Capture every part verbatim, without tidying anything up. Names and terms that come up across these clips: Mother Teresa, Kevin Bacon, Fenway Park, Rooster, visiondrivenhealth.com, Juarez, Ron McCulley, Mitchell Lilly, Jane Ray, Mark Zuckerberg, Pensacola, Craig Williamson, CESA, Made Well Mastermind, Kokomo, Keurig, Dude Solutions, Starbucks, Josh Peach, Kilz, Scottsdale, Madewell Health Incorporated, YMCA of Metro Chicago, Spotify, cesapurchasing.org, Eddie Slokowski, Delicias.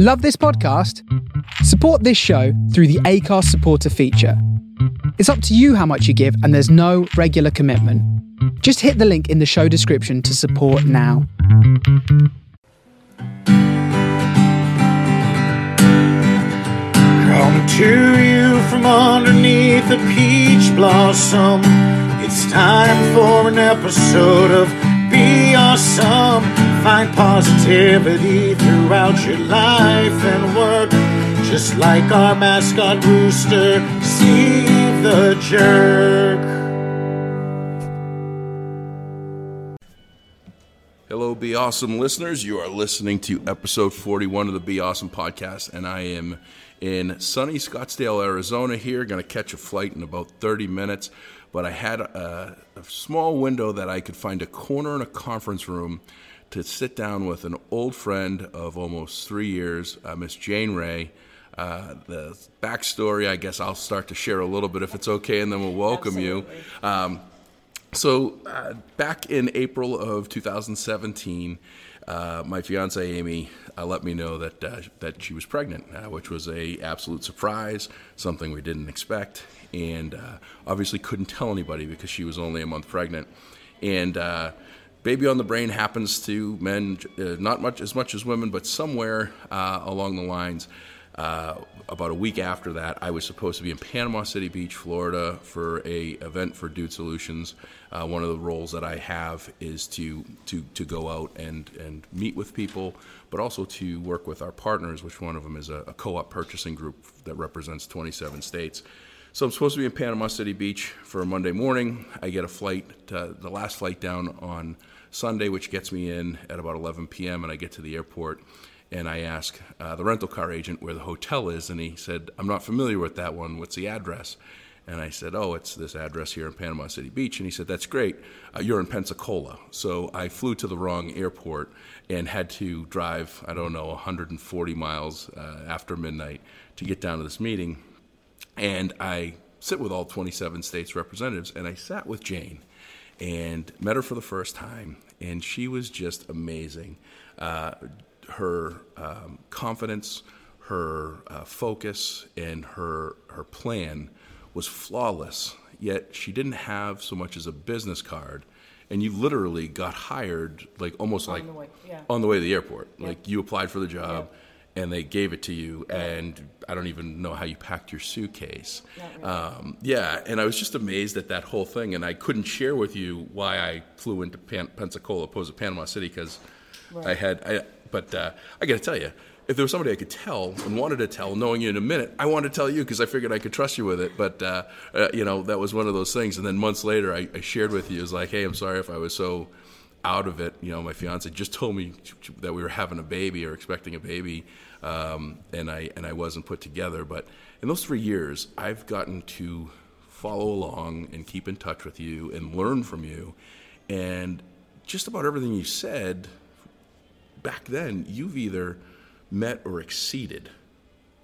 Love this podcast? Support this show through the Acast supporter feature. It's up to you how much you give, and there's no regular commitment. Just hit the link in the show description to support now. Come to you from underneath the peach blossom. It's time for an episode of Be Awesome. Find positivity throughout your life and work, just like our mascot Rooster, Steve the Jerk. Hello, Be Awesome listeners. You are listening to episode forty-one of the Be Awesome podcast, and I am in sunny Scottsdale, Arizona here. Going to catch a flight in about thirty minutes, but I had a, a small window that I could find a corner in a conference room to sit down with an old friend of almost three years, uh, Miss Jane Ray. Uh, the backstory, I guess I'll start to share a little bit if it's okay, and then we'll welcome Absolutely. you. Um, so uh, back in April of two thousand seventeen, uh, my fiance Amy uh, let me know that uh, that she was pregnant, uh, which was a absolute surprise, something we didn't expect, and uh, obviously couldn't tell anybody because she was only a month pregnant. And uh, Baby on the brain happens to men, uh, not much as much as women, but somewhere uh, along the lines. Uh, about a week after that, I was supposed to be in Panama City Beach, Florida, for a event for Dude Solutions. Uh, one of the roles that I have is to to to go out and and meet with people, but also to work with our partners, which one of them is a, a co-op purchasing group that represents twenty-seven states. So I'm supposed to be in Panama City Beach for Monday morning. I get a flight, to, the last flight down on Sunday, which gets me in at about eleven p.m. and I get to the airport and I ask uh, the rental car agent where the hotel is, and he said, "I'm not familiar with that one. What's the address?" And I said, "Oh, it's this address here in Panama City Beach." And he said, "That's great. Uh, you're in Pensacola." So I flew to the wrong airport and had to drive, I don't know, one hundred forty miles uh, after midnight to get down to this meeting. And I sit with all twenty-seven states representatives, and I sat with Jane and met her for the first time, and she was just amazing. Uh, her um, confidence, her uh, focus, and her her plan was flawless, yet she didn't have so much as a business card. And you literally got hired like almost on like the way, yeah. on the way to the airport. Yeah. Like you applied for the job. Yeah. And they gave it to you, and I don't even know how you packed your suitcase. Um, yeah, and I was just amazed at that whole thing, and I couldn't share with you why I flew into Pan- Pensacola opposed to Panama City, because right. I had, I, but uh, I got to tell you, if there was somebody I could tell and wanted to tell, knowing you in a minute, I wanted to tell you because I figured I could trust you with it. But, uh, uh, you know, that was one of those things. And then months later, I, I shared with you, it was like, "Hey, I'm sorry if I was so out of it. You know, my fiance just told me that we were having a baby or expecting a baby, um, and I and I wasn't put together." But in those three years, I've gotten to follow along and keep in touch with you and learn from you. And just about everything you said back then, you've either met or exceeded.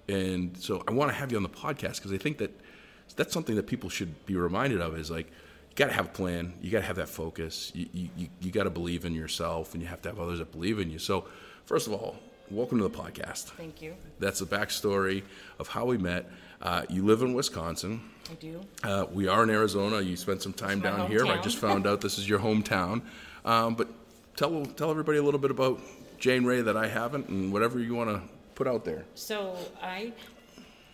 And so I want to have you on the podcast because I think that that's something that people should be reminded of is like, you got to have a plan. You got to have that focus. You you you got to believe in yourself, and you have to have others that believe in you. So, first of all, welcome to the podcast. Thank you. That's the backstory of how we met. Uh, you live in Wisconsin. I do. Uh, we are in Arizona. You spent some time down hometown. here. I just found out this is your hometown. Um, but tell tell everybody a little bit about Jane Ray that I haven't, and whatever you want to put out there. So I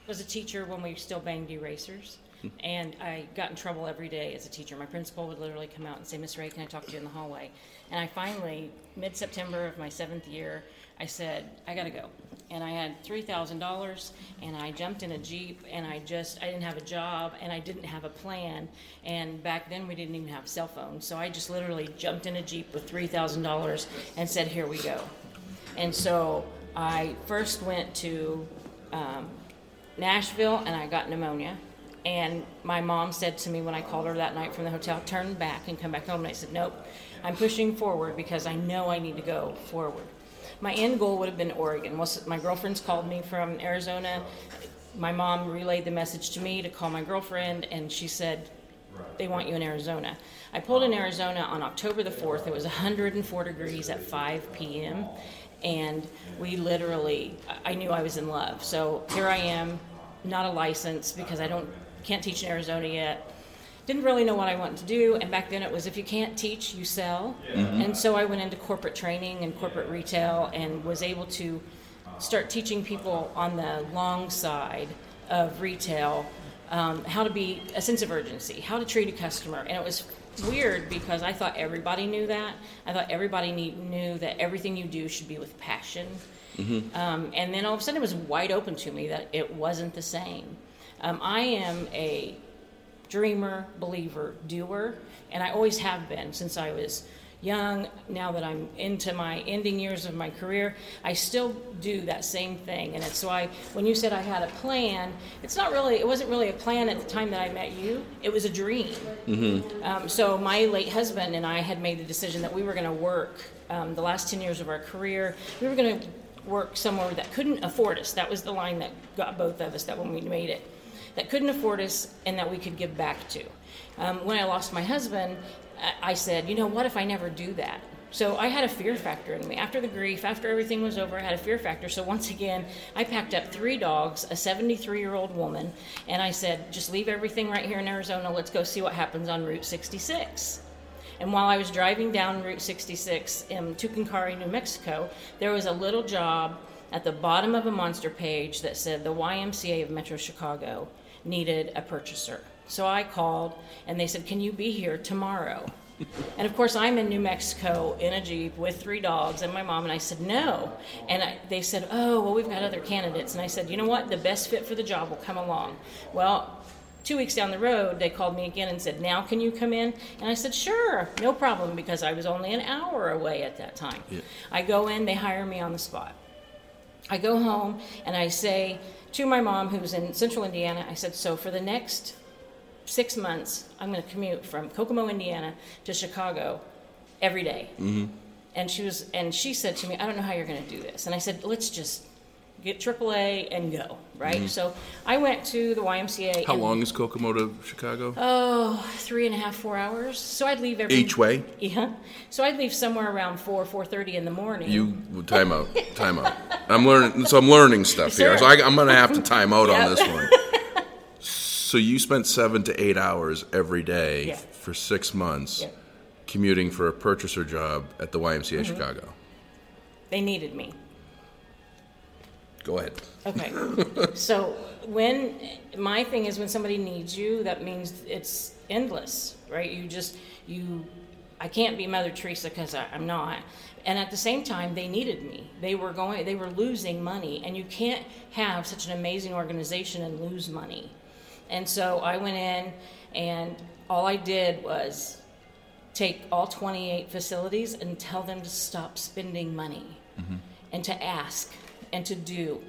was a teacher when we still banged erasers. And I got in trouble every day as a teacher. My principal would literally come out and say, "Miss Ray, can I talk to you in the hallway?" And I finally, mid-September of my seventh year, I said, "I got to go." And I had three thousand dollars, and I jumped in a Jeep, and I just, I didn't have a job, and I didn't have a plan. And back then, we didn't even have cell phones. So I just literally jumped in a Jeep with three thousand dollars and said, "Here we go." And so I first went to um, Nashville, and I got pneumonia. And my mom said to me when I called her that night from the hotel, "Turn back and come back home." And I said, "Nope, I'm pushing forward because I know I need to go forward." My end goal would have been Oregon. My girlfriend's called me from Arizona. My mom relayed the message to me to call my girlfriend, and she said, "They want you in Arizona." I pulled in Arizona on October the fourth. It was one hundred four degrees at five p.m. And we literally, I knew I was in love. So here I am, not a license because I don't can't teach in Arizona yet. Didn't really know what I wanted to do. And back then it was, if you can't teach, you sell. Yeah. Mm-hmm. And so I went into corporate training and corporate retail and was able to start teaching people on the long side of retail um, how to be a sense of urgency, how to treat a customer. And it was weird because I thought everybody knew that. I thought everybody need, knew that everything you do should be with passion. Mm-hmm. Um, and then all of a sudden it was wide open to me that it wasn't the same. Um, I am a dreamer, believer, doer, and I always have been since I was young. Now that I'm into my ending years of my career, I still do that same thing. And it's why when you said I had a plan, it's not really, it wasn't really a plan at the time that I met you. It was a dream. Mm-hmm. Um, so my late husband and I had made the decision that we were going to work um, the last ten years of our career. We were going to work somewhere that couldn't afford us. That was the line that got both of us, that when we made it, that couldn't afford us and that we could give back to. Um, when I lost my husband, I said, you know, what if I never do that? So I had a fear factor in me. After the grief, after everything was over, I had a fear factor. So once again, I packed up three dogs, a seventy-three-year-old woman, and I said, just leave everything right here in Arizona. Let's go see what happens on Route sixty-six. And while I was driving down Route sixty-six in Tucumcari, New Mexico, there was a little job at the bottom of a Monster page that said the Y M C A of Metro Chicago needed a purchaser. So I called, and they said, can you be here tomorrow? And of course, I'm in New Mexico in a Jeep with three dogs and my mom, and I said, no. And I, they said, oh, well, we've got other candidates. And I said, you know what? The best fit for the job will come along. Well, two weeks down the road, they called me again and said, now can you come in? And I said, sure, no problem, because I was only an hour away at that time. Yeah. I go in, they hire me on the spot. I go home, and I say to my mom, who's in central Indiana, I said, so for the next six months, I'm going to commute from Kokomo, Indiana to Chicago every day. Mm-hmm. And she was, and she said to me, I don't know how you're going to do this. And I said, let's just get triple A and go, right? Mm-hmm. So I went to the Y M C A. How long is Kokomo to Chicago? Oh, three and a half, four hours. So I'd leave every... Each way? Yeah. So I'd leave somewhere around four, four thirty in the morning. You, time out, time out. I'm learning, so I'm learning stuff sure. here. So I, I'm going to have to time out yeah. on this one. So you spent seven to eight hours every day yeah. for six months yeah. commuting for a purchaser job at the Y M C A mm-hmm. Chicago. They needed me. Go ahead. Okay. So when my thing is when somebody needs you, that means it's endless, right? You just, you, I can't be Mother Teresa because I'm not. And at the same time, they needed me. They were going, they were losing money, and you can't have such an amazing organization and lose money. And so I went in, and all I did was take all twenty-eight facilities and tell them to stop spending money mm-hmm. and to ask and to do.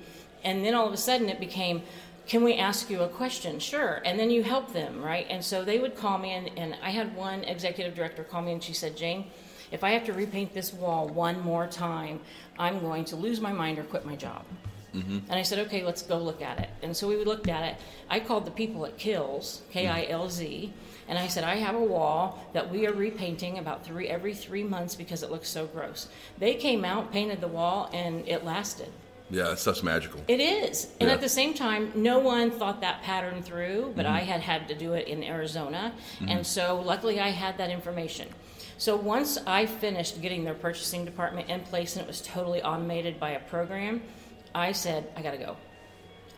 And then all of a sudden it became, can we ask you a question? Sure. And then you help them, right? And so they would call me, and, and I had one executive director call me, and she said, Jane, if I have to repaint this wall one more time, I'm going to lose my mind or quit my job. Mm-hmm. And I said, okay, let's go look at it. And so we looked at it. I called the people at Kilz, K I L Z, and I said, I have a wall that we are repainting about three every three months because it looks so gross. They came out, painted the wall, and it lasted. Yeah, that stuff's magical. It is. And yeah. at the same time, no one thought that pattern through, but mm-hmm. I had had to do it in Arizona. Mm-hmm. And so luckily I had that information. So once I finished getting their purchasing department in place, and it was totally automated by a program, I said, I gotta go.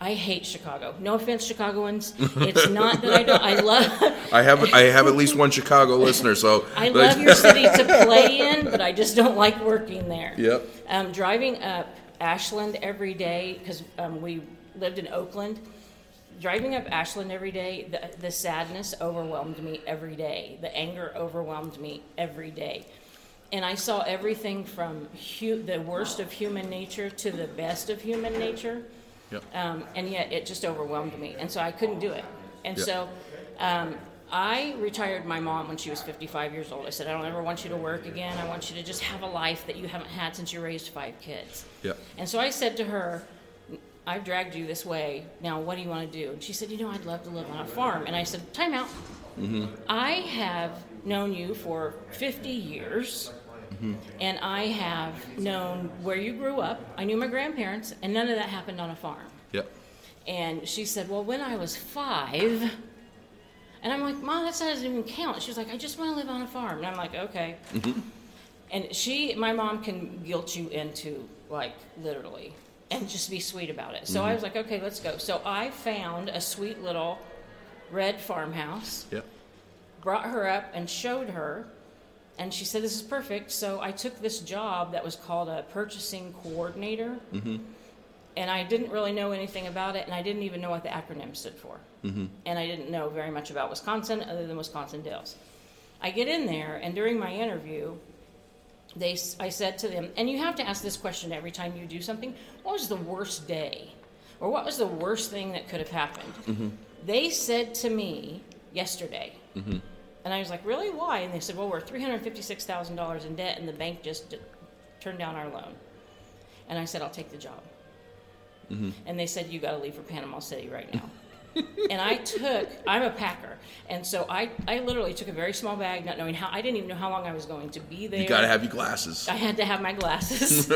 I hate Chicago. No offense, Chicagoans. It's not that I don't. I love. I have I have at least one Chicago listener, so I love your city to play in, but I just don't like working there. Yep. Um, driving up Ashland every day because um, we lived in Oakland. Driving up Ashland every day, the, the sadness overwhelmed me every day. The anger overwhelmed me every day. And I saw everything from hu- the worst of human nature to the best of human nature. Yep. Um, and yet it just overwhelmed me. And so I couldn't do it. And yep. so um, I retired my mom when she was fifty-five years old. I said, I don't ever want you to work again. I want you to just have a life that you haven't had since you raised five kids. Yep. And so I said to her, I've dragged you this way. Now, what do you want to do? And she said, you know, I'd love to live on a farm. And I said, time out. Mm-hmm. I have known you for fifty years. Mm-hmm. And I have known where you grew up. I knew my grandparents, and none of that happened on a farm. Yep. And she said, well, when I was five, and I'm like, Mom, that doesn't even count. She was like, I just want to live on a farm. And I'm like, okay. Mm-hmm. And she, my mom can guilt you into, like, literally, and just be sweet about it. So mm-hmm. I was like, okay, let's go. So I found a sweet little red farmhouse, yep. brought her up and showed her, and she said, this is perfect. So I took this job that was called a purchasing coordinator, mm-hmm. and I didn't really know anything about it, and I didn't even know what the acronym stood for. Mm-hmm. And I didn't know very much about Wisconsin other than Wisconsin Dells. I get in there, and during my interview, They, I said to them, and you have to ask this question every time you do something, what was the worst day? Or what was the worst thing that could have happened? Mm-hmm. They said to me yesterday, mm-hmm. and I was like, really, why? And they said, well, we're three hundred fifty-six thousand dollars in debt, and the bank just d- turned down our loan. And I said, I'll take the job. Mm-hmm. And they said, you got to leave for Panama City right now. And I took, I'm a packer, and so I, I literally took a very small bag, not knowing how, I didn't even know how long I was going to be there. You got to have your glasses. I had to have my glasses.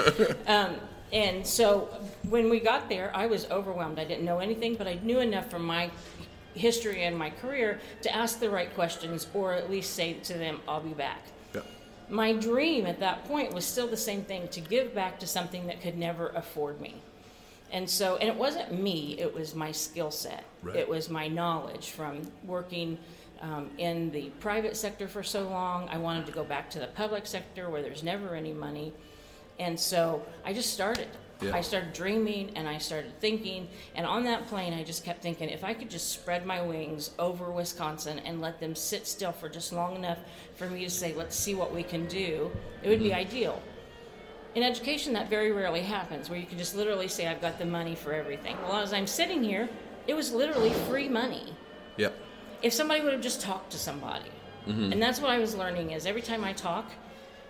um, and so when we got there, I was overwhelmed. I didn't know anything, but I knew enough from my history and my career to ask the right questions, or at least say to them, I'll be back. Yeah. My dream at that point was still the same thing, to give back to something that could never afford me. And so, and it wasn't me, it was my skill set. Right. It was my knowledge from working um, in the private sector for so long. I wanted to go back to the public sector where there's never any money. And so I just started. Yeah. I started dreaming and I started thinking. And on that plane, I just kept thinking, if I could just spread my wings over Wisconsin and let them sit still for just long enough for me to say, let's see what we can do, it would mm-hmm. be ideal. In education, that very rarely happens, where you can just literally say, I've got the money for everything. Well, as I'm sitting here, it was literally free money. Yep. If somebody would have just talked to somebody. Mm-hmm. And that's what I was learning is every time I talk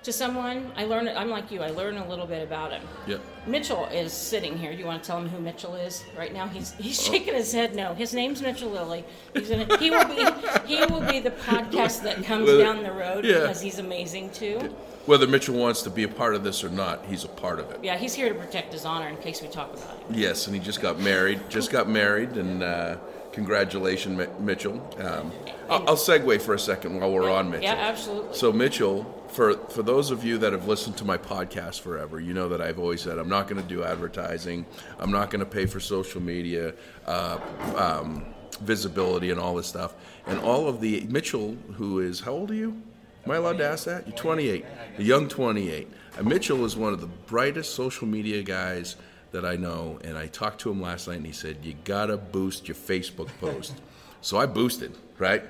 to someone, I learn, I'm like you, I learn a little bit about him. Yep. Mitchell is sitting here. You want to tell him who Mitchell is right now? He's he's oh. shaking his head no. His name's Mitchell Lilly. He's in a, he will be he will be the podcast that comes Whether, down the road yeah. because he's amazing too. Yeah. Whether Mitchell wants to be a part of this or not, he's a part of it. Yeah, he's here to protect his honor in case we talk about it. Yes, and he just got married. Just got married, and uh, congratulations, M- Mitchell. Um, I'll, I'll segue for a second while we're on Mitchell. Yeah, absolutely. So Mitchell, for, for those of you that have listened to my podcast forever, you know that I've always said I'm not going to do advertising. I'm not going to pay for social media, uh, um, visibility, and all this stuff. And all of the Mitchell, who is, how old are you? Am I allowed to ask that? You're twenty-eight, a young twenty-eight. And Mitchell is one of the brightest social media guys that I know, and I talked to him last night, and he said, you got to boost your Facebook post. So I boosted, right?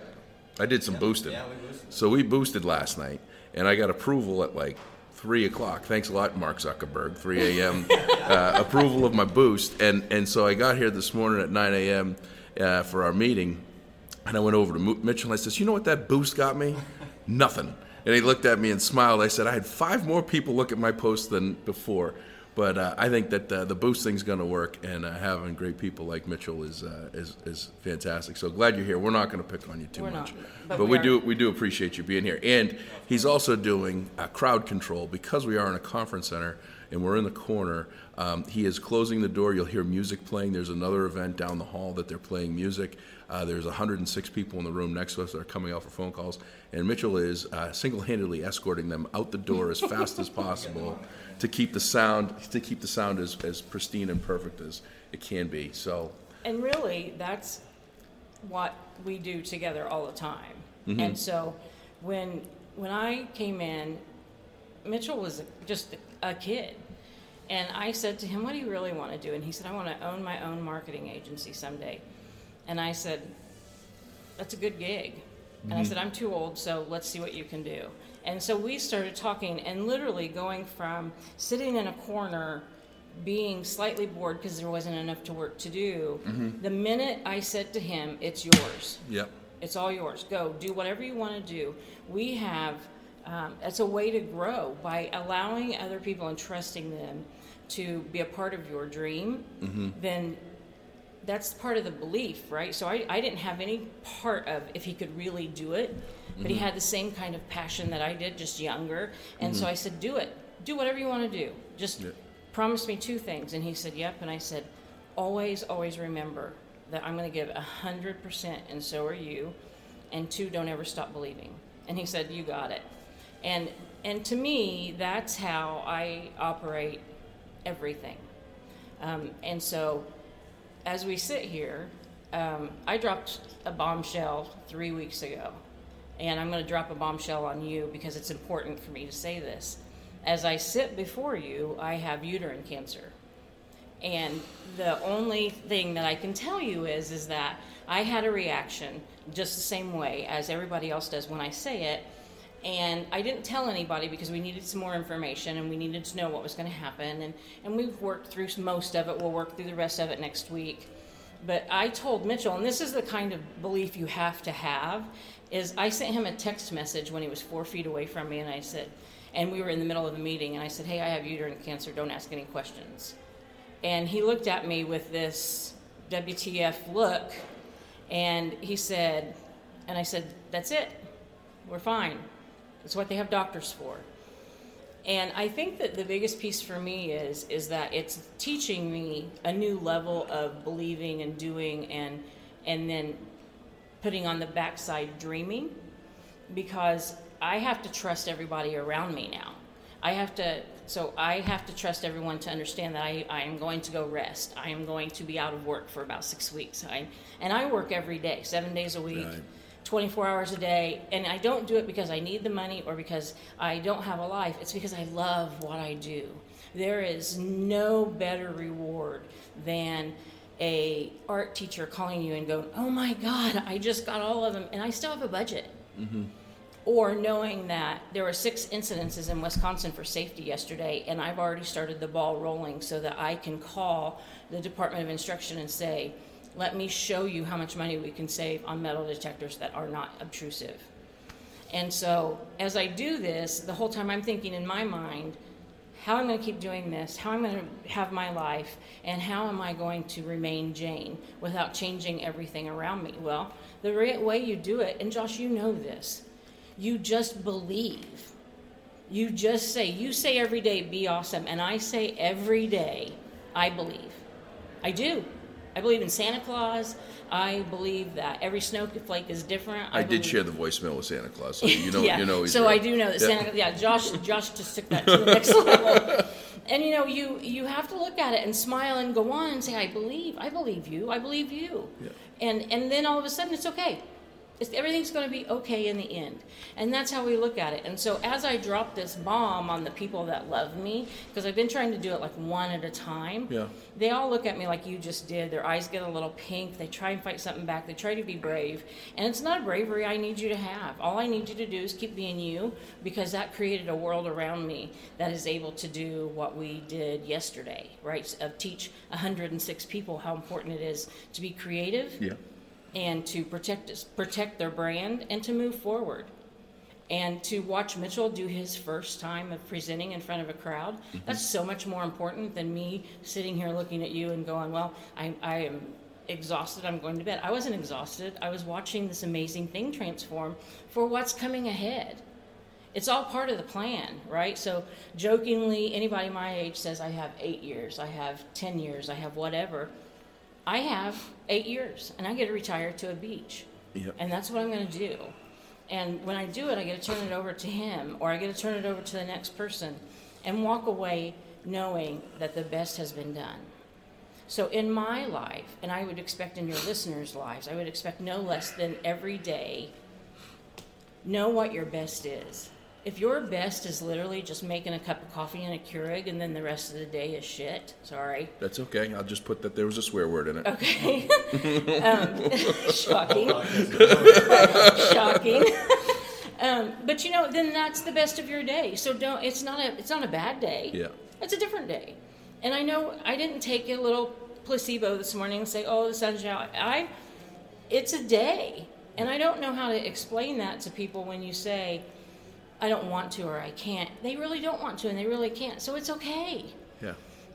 I did some yeah, boosting. Yeah, we boosted. So we boosted last night, and I got approval at like three o'clock. Thanks a lot, Mark Zuckerberg, three a.m. uh, approval of my boost. And, and so I got here this morning at nine a.m. Uh, for our meeting, and I went over to Mitchell, and I said, you know what that boost got me? Nothing. And he looked at me and smiled. I said, I had five more people look at my post than before. But uh, I think that uh, the boost thing's going to work, and uh, having great people like Mitchell is uh, is is fantastic. So glad you're here. We're not going to pick on you too We're much, not, but, but we, we do we do appreciate you being here. And he's also doing uh, crowd control because we are in a conference center. And we're in the corner. Um, he is closing the door. You'll hear music playing. There's another event down the hall that they're playing music. Uh, there's one hundred six people in the room next to us that are coming out for phone calls. And Mitchell is uh, single-handedly escorting them out the door as fast as possible to keep the sound to keep the sound as, as pristine and perfect as it can be. So. And really, that's what we do together all the time. Mm-hmm. And so when when I came in, Mitchell was just a kid, and I said to him, what do you really want to do? And he said, I want to own my own marketing agency someday. And I said, that's a good gig. Mm-hmm. And I said, I'm too old, so let's see what you can do. And so we started talking, and literally going from sitting in a corner being slightly bored because there wasn't enough to work to do, mm-hmm. the minute I said to him, it's yours. Yep. It's all yours. Go do whatever you want to do. We have Um, it's a way to grow by allowing other people and trusting them to be a part of your dream. Mm-hmm. Then that's part of the belief, right? So I, I didn't have any part of if he could really do it. but mm-hmm. he had the same kind of passion that I did, just younger. And mm-hmm. so I said, do it. Do whatever you want to do. Just yeah. promise me two things. And he said, yep. And I said, always, always remember that I'm going to give one hundred percent and so are you. And two, don't ever stop believing. And he said, you got it. And and to me, that's how I operate everything. Um, and so as we sit here, um, I dropped a bombshell three weeks ago. And I'm going to drop a bombshell on you because it's important for me to say this. As I sit before you, I have uterine cancer. And the only thing that I can tell you is, is that I had a reaction just the same way as everybody else does when I say it. And I didn't tell anybody because we needed some more information and we needed to know what was going to happen. And, and we've worked through most of it. We'll work through the rest of it next week. But I told Mitchell, and this is the kind of belief you have to have, is I sent him a text message when he was four feet away from me. And I said, and we were in the middle of a meeting. And I said, hey, I have uterine cancer. Don't ask any questions. And he looked at me with this W T F look. And he said, and I said, that's it. We're fine. It's what they have doctors for. And I think that the biggest piece for me is is that it's teaching me a new level of believing and doing and and then putting on the backside dreaming, because I have to trust everybody around me now. I have to so I have to trust everyone to understand that I, I am going to go rest. I am going to be out of work for about six weeks. I, and I work every day, seven days a week. Right. twenty-four hours a day, and I don't do it because I need the money or because I don't have a life. It's because I love what I do. There is no better reward than a art teacher calling you and going, oh my God, I just got all of them, and I still have a budget. Mm-hmm. Or knowing that there were six incidences in Wisconsin for safety yesterday, and I've already started the ball rolling so that I can call the Department of Instruction and say, let me show you how much money we can save on metal detectors that are not obtrusive. And so as I do this, the whole time I'm thinking in my mind, how I'm going to keep doing this, how I'm going to have my life, and how am I going to remain Jane without changing everything around me? Well, the right way you do it, and Josh, you know this, you just believe. You just say, you say every day, be awesome, and I say every day, I believe. I do. I believe in Santa Claus. I believe that every snowflake is different. I, I did share the voicemail with Santa Claus, so you know, yeah. you know. He's so right. I do know that yeah. Santa. Yeah, Josh. Josh just took that to the next level. And you know, you you have to look at it and smile and go on and say, I believe. I believe you. I believe you. Yeah. And and then all of a sudden, it's okay. It's, everything's going to be okay in the end. And that's how we look at it. And so as I drop this bomb on the people that love me, because I've been trying to do it like one at a time, yeah. they all look at me like you just did. Their eyes get a little pink. They try and fight something back. They try to be brave. And it's not a bravery I need you to have. All I need you to do is keep being you, because that created a world around me that is able to do what we did yesterday, right? Of teach one hundred six people how important it is to be creative. Yeah. And to protect protect their brand, and to move forward, and to watch Mitchell do his first time of presenting in front of a crowd. Mm-hmm. That's so much more important than me sitting here looking at you and going, well, I, I am exhausted, I'm going to bed. I wasn't exhausted. I was watching this amazing thing transform for what's coming ahead. It's all part of the plan, right? So jokingly, anybody my age says, I have eight years, I have ten years, I have whatever. I have eight years, and I get to retire to a beach, yep. and that's what I'm going to do. And when I do it, I get to turn it over to him, or I get to turn it over to the next person, and walk away knowing that the best has been done. So in my life, and I would expect in your listeners' lives, I would expect no less than every day, know what your best is. If your best is literally just making a cup of coffee in a Keurig and then the rest of the day is shit, sorry. That's okay. I'll just put that there was a swear word in it. Okay. um, shocking. shocking. um, but you know, then that's the best of your day. So don't. It's not a. It's not a bad day. Yeah. It's a different day. And I know I didn't take a little placebo this morning and say, "Oh, the sun's out." I. It's a day, and I don't know how to explain that to people when you say, I don't want to, or I can't. They really don't want to, and they really can't. So it's okay. Yeah.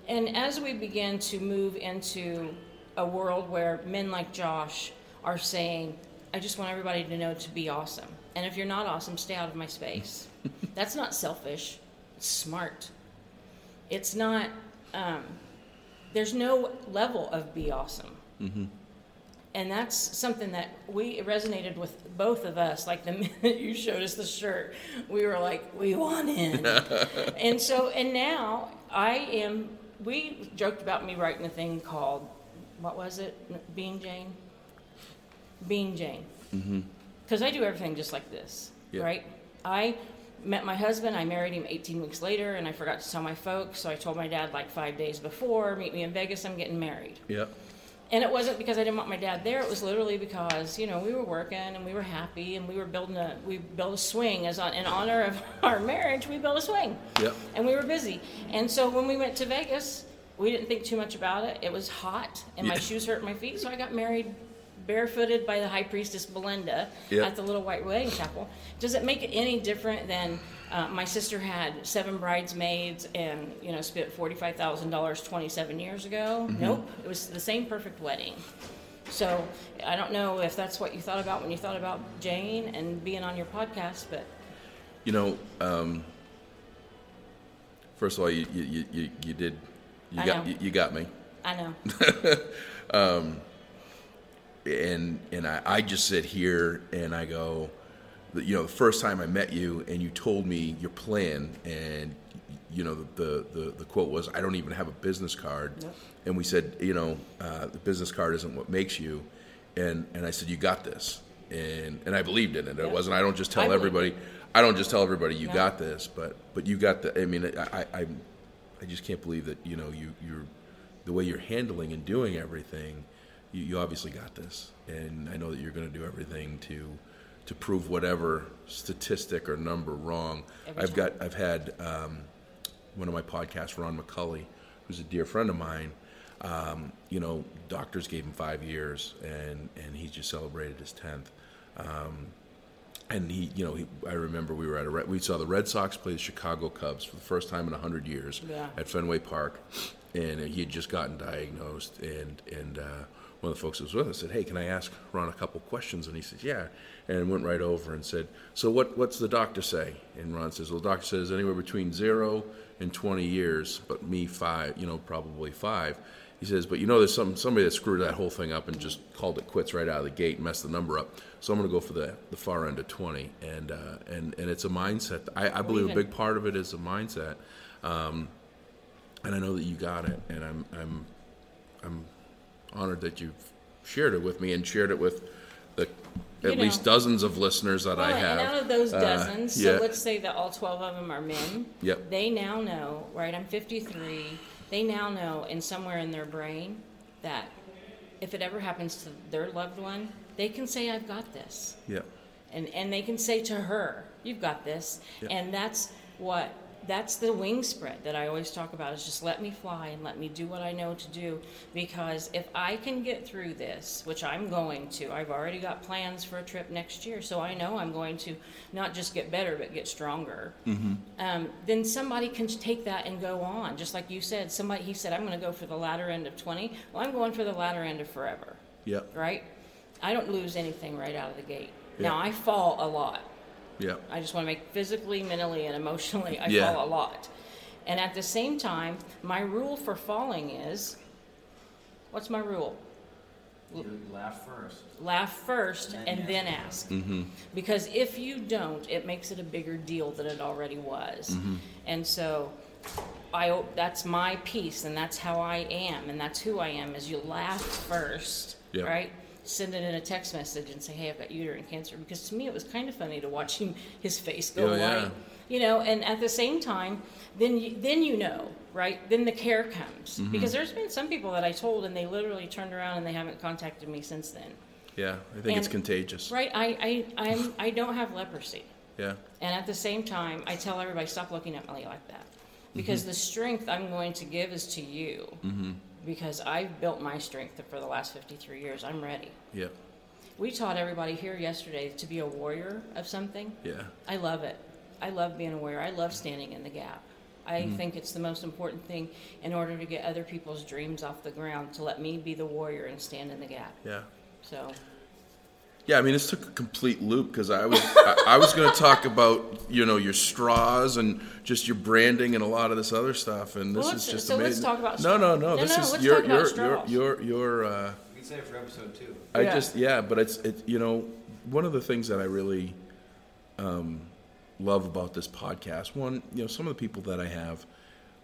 And as we begin to move into a world where men like Josh are saying, I just want everybody to know to be awesome. And if you're not awesome, stay out of my space. That's not selfish. It's smart. It's not, um, there's no level of be awesome. Mm-hmm. And that's something that we resonated with both of us. Like the minute you showed us the shirt, we were like, we want in. And so, and now I am, we joked about me writing a thing called, what was it? Being Jane? Being Jane. Mm-hmm. Because I do everything just like this, yeah. right? I met my husband. I married him eighteen weeks later, and I forgot to tell my folks. So I told my dad like five days before, meet me in Vegas. I'm getting married. Yeah. And it wasn't because I didn't want my dad there. It was literally because, you know, we were working and we were happy and we were building a, we built a swing as on, in honor of our marriage. We built a swing. Yeah. And we were busy. And so when we went to Vegas, we didn't think too much about it. It was hot and my yeah. shoes hurt my feet. So I got married barefooted by the high priestess Belinda yep. at the Little White Wedding Chapel. Does it make it any different than uh, my sister had seven bridesmaids and, you know, spent forty-five thousand dollars twenty-seven years ago? Mm-hmm. Nope. It was the same perfect wedding. So I don't know if that's what you thought about when you thought about Jane and being on your podcast, but... You know, um, first of all, you you, you, you did... You I got, know. You, you got me. I know. um And and I, I just sit here and I go, you know, the first time I met you and you told me your plan and, you know, the the, the quote was, I don't even have a business card. Yep. And we said, you know, uh, the business card isn't what makes you. And, and I said, you got this. And and I believed in it. Yep. It wasn't, I don't just tell I everybody, believe it. I don't just tell everybody you yep. got this. But but you got the, I mean, I, I, I just can't believe that, you know, you you're the way you're handling and doing everything. You obviously got this, and I know that you're going to do everything to to prove whatever statistic or number wrong. Every I've time. got I've had um, one of my podcasts, Ron McCulley, who's a dear friend of mine. Um, you know, doctors gave him five years, and, and he just celebrated his tenth. Um, and he, you know, he, I remember we were at a we saw the Red Sox play the Chicago Cubs for the first time in a hundred years yeah. at Fenway Park, and he had just gotten diagnosed, and and. Uh, One of the folks who was with us said, hey, can I ask Ron a couple questions? And he said, yeah. And went right over and said, so what, what's the doctor say? And Ron says, well, the doctor says anywhere between zero and twenty years, but me five, you know, probably five. He says, but you know, there's some somebody that screwed that whole thing up and just called it quits right out of the gate and messed the number up. So I'm going to go for the, the far end of twenty. And uh, and, and it's a mindset. I, I believe a big part of it is a mindset. Um, and I know that you got it. And I'm I'm I'm... honored that you've shared it with me and shared it with the at you know, least dozens of listeners that well, I have. And out of those dozens, uh, yeah. so let's say that all twelve of them are men. Yep. They now know, right? I'm fifty-three. They now know, and somewhere in their brain, that if it ever happens to their loved one, they can say, "I've got this." Yeah. And and they can say to her, "You've got this." Yep. And that's what. That's the wing spread that I always talk about, is just let me fly and let me do what I know to do, because if I can get through this, which I'm going to, I've already got plans for a trip next year, so I know I'm going to not just get better but get stronger, mm-hmm. um, then somebody can take that and go on. Just like you said, somebody, he said, I'm going to go for the latter end of twenty. Well, I'm going for the latter end of forever. Yeah. Right? I don't lose anything right out of the gate. Yep. Now, I fall a lot. Yeah. I just want to make physically, mentally, and emotionally, I yeah. fall a lot. And at the same time, my rule for falling is, what's my rule? You laugh first. Laugh first and then, and then ask. Mm-hmm. Because if you don't, it makes it a bigger deal than it already was. Mm-hmm. And so I that's my piece, and that's how I am, and that's who I am, is you laugh first, yeah. right? Send it in a text message and say, hey, I've got uterine cancer. Because to me, it was kind of funny to watch him, his face go white. Oh, yeah. You know, and at the same time, then you, then you know, right? Then the care comes. Mm-hmm. Because there's been some people that I told, and they literally turned around and they haven't contacted me since then. Yeah, I think and, it's contagious. Right, I, I, I'm, I don't have leprosy. Yeah. And at the same time, I tell everybody, stop looking at me like that. Because mm-hmm. the strength I'm going to give is to you. Mm-hmm. Because I've built my strength for the last fifty-three years. I'm ready. Yeah. We taught everybody here yesterday to be a warrior of something. Yeah. I love it. I love being a warrior. I love standing in the gap. I mm-hmm. think it's the most important thing in order to get other people's dreams off the ground, to let me be the warrior and stand in the gap. Yeah. So. Yeah, I mean, this took a complete loop because I was I, I was going to talk about, you know, your straws and just your branding and a lot of this other stuff, and this well, is just so amazing. So let's talk about straws. No, no, no. no this no, is let's your, talk about your, straws. your your your uh, we can save it for episode two. I yeah. just yeah, but it's it you know one of the things that I really um, love about this podcast. One, you know, some of the people that I have,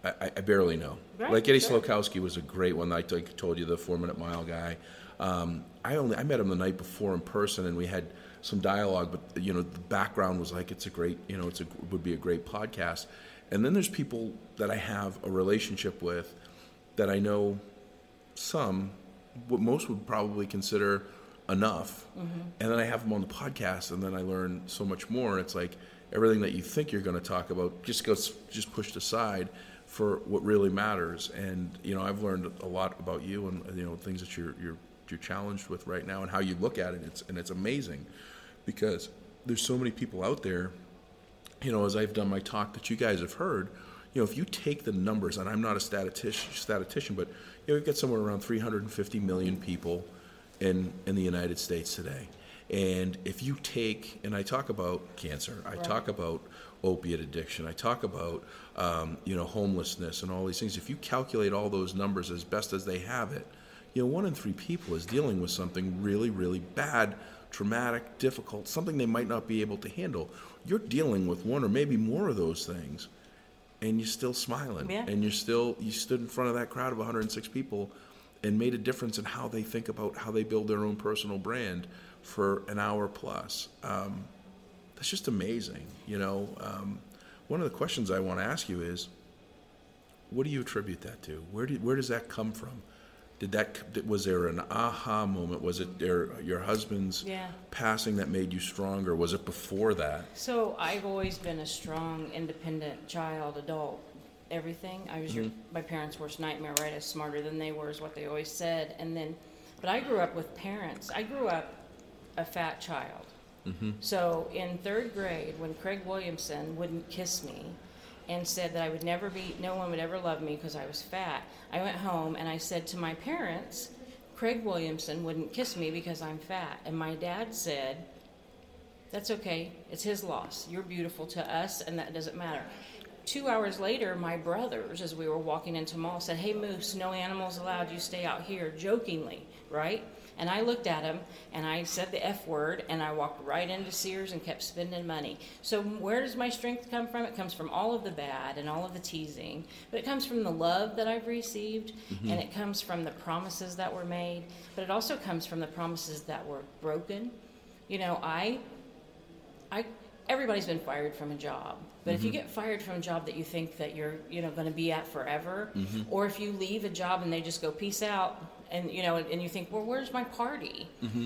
I, I barely know. Right, like Eddie sure. Slokowski was a great one. I told you the four minute mile guy. Um, I only I met him the night before in person, and we had some dialogue. But you know, the background was like, it's a great, you know, it's a would be a great podcast. And then there's people that I have a relationship with that I know some, what most would probably consider enough. Mm-hmm. And then I have them on the podcast, and then I learn so much more. And it's like everything that you think you're going to talk about just goes just pushed aside for what really matters. And you know, I've learned a lot about you, and you know, things that you're you're you're challenged with right now and how you look at it. It's, and it's amazing because there's so many people out there, you know, as I've done my talk that you guys have heard, you know, if you take the numbers, and I'm not a statistician, statistician but you know, we've got somewhere around three hundred fifty million people in, in the United States today. And if you take, and I talk about cancer, I right. talk about opiate addiction, I talk about, um, you know, homelessness and all these things. If you calculate all those numbers as best as they have it, you know, one in three people is dealing with something really, really bad, traumatic, difficult, something they might not be able to handle. You're dealing with one or maybe more of those things, and you're still smiling. Yeah. And you're still, you stood in front of that crowd of one hundred six people and made a difference in how they think about how they build their own personal brand for an hour plus. Um, that's just amazing. You know, um, one of the questions I want to ask you is, what do you attribute that to? Where do, where does that come from? Did that, was there an aha moment? Was it their, your husband's yeah. passing that made you stronger? Was it before that? So I've always been a strong, independent child, adult, everything. I was mm-hmm. your, my parents' worst nightmare, right? I was smarter than they were is what they always said. And then, but I grew up with parents. I grew up a fat child. Mm-hmm. So in third grade, when Craig Williamson wouldn't kiss me, and said that I would never be, no one would ever love me because I was fat. I went home and I said to my parents, Craig Williamson wouldn't kiss me because I'm fat. And my dad said, that's okay, it's his loss. You're beautiful to us and that doesn't matter. Two hours later, my brothers, as we were walking into the mall, said, hey Moose, no animals allowed, you stay out here, jokingly, right? And I looked at him, and I said the F word, and I walked right into Sears and kept spending money. So where does my strength come from? It comes from all of the bad and all of the teasing, but it comes from the love that I've received, mm-hmm. and it comes from the promises that were made, but it also comes from the promises that were broken. You know, I, I, everybody's been fired from a job. But mm-hmm. if you get fired from a job that you think that you're, you know, going to be at forever, mm-hmm. or if you leave a job and they just go, peace out, and you know, and you think, well, where's my party? Mm-hmm.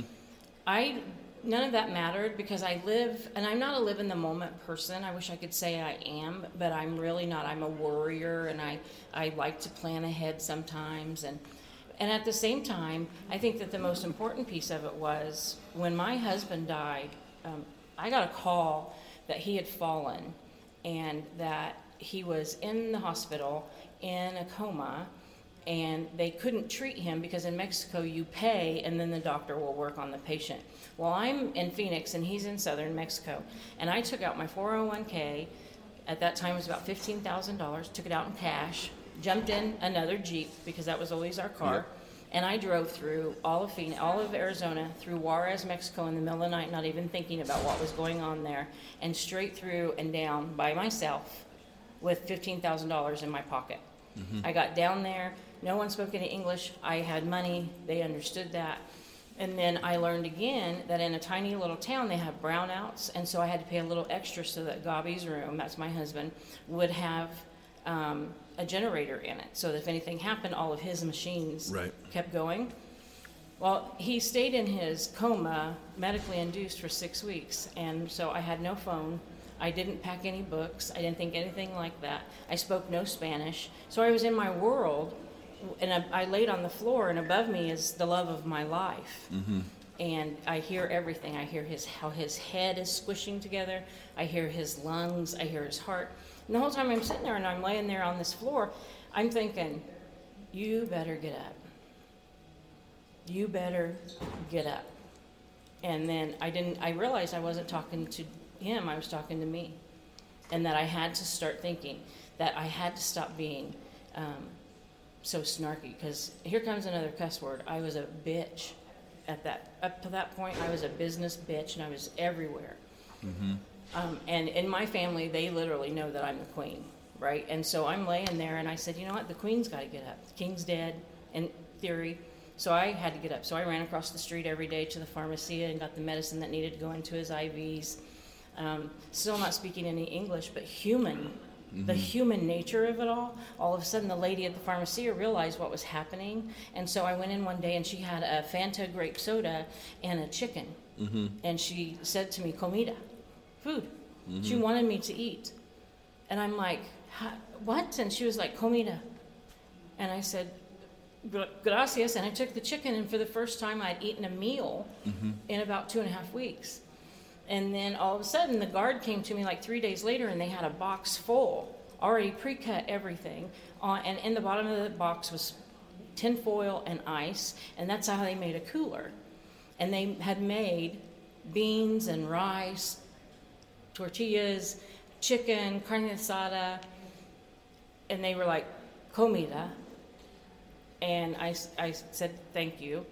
I none of that mattered because I live, and I'm not a live in the moment person. I wish I could say I am, but I'm really not. I'm a worrier, and I, I like to plan ahead sometimes, and and at the same time, I think that the most important piece of it was when my husband died. Um, I got a call that he had fallen, and that he was in the hospital in a coma, and they couldn't treat him because in Mexico you pay and then the doctor will work on the patient. Well, I'm in Phoenix and he's in southern Mexico, and I took out my four oh one k, at that time it was about fifteen thousand dollars, took it out in cash, jumped in another Jeep because that was always our car, yeah. and I drove through all of Phoenix, all of Arizona, through Juarez, Mexico in the middle of the night, not even thinking about what was going on there, and straight through and down by myself with fifteen thousand dollars in my pocket. Mm-hmm. I got down there. No one spoke any English. I had money. They understood that. And then I learned again that in a tiny little town they have brownouts, and so I had to pay a little extra so that Gobby's room, that's my husband, would have um, a generator in it. So that if anything happened, all of his machines right. kept going. Well, he stayed in his coma, medically induced, for six weeks, and so I had no phone. I didn't pack any books. I didn't think anything like that. I spoke no Spanish. So I was in my world, and I, I laid on the floor, and above me is the love of my life. Mm-hmm. And I hear everything. I hear his how his head is squishing together. I hear his lungs. I hear his heart. And the whole time I'm sitting there, and I'm laying there on this floor, I'm thinking, you better get up. You better get up. And then I didn't, I realized I wasn't talking to him, I was talking to me. And that I had to start thinking, that I had to stop being um, so snarky, because here comes another cuss word. I was a bitch at that, up to that point. I was a business bitch, and I was everywhere. Mm-hmm. Um, and in my family, they literally know that I'm the queen, right? And so I'm laying there, and I said, you know what? The queen's got to get up. The king's dead, in theory. So I had to get up. So I ran across the street every day to the pharmacy and got the medicine that needed to go into his I Vs. Um, still not speaking any English, but human, mm-hmm. the human nature of it all. All of a sudden, the lady at the pharmacy realized what was happening. And so I went in one day, and she had a Fanta grape soda and a chicken. Mm-hmm. And she said to me, comida, food. Mm-hmm. She wanted me to eat. And I'm like, what? And she was like, comida. And I said, gracias. And I took the chicken, and for the first time I'd eaten a meal mm-hmm. in about two and a half weeks. And then all of a sudden the guard came to me like three days later, and they had a box full, already pre-cut everything. Uh, and in the bottom of the box was tin foil and ice, and that's how they made a cooler. And they had made beans and rice, tortillas, chicken, carne asada, and they were like, comida. And I, I said, thank you.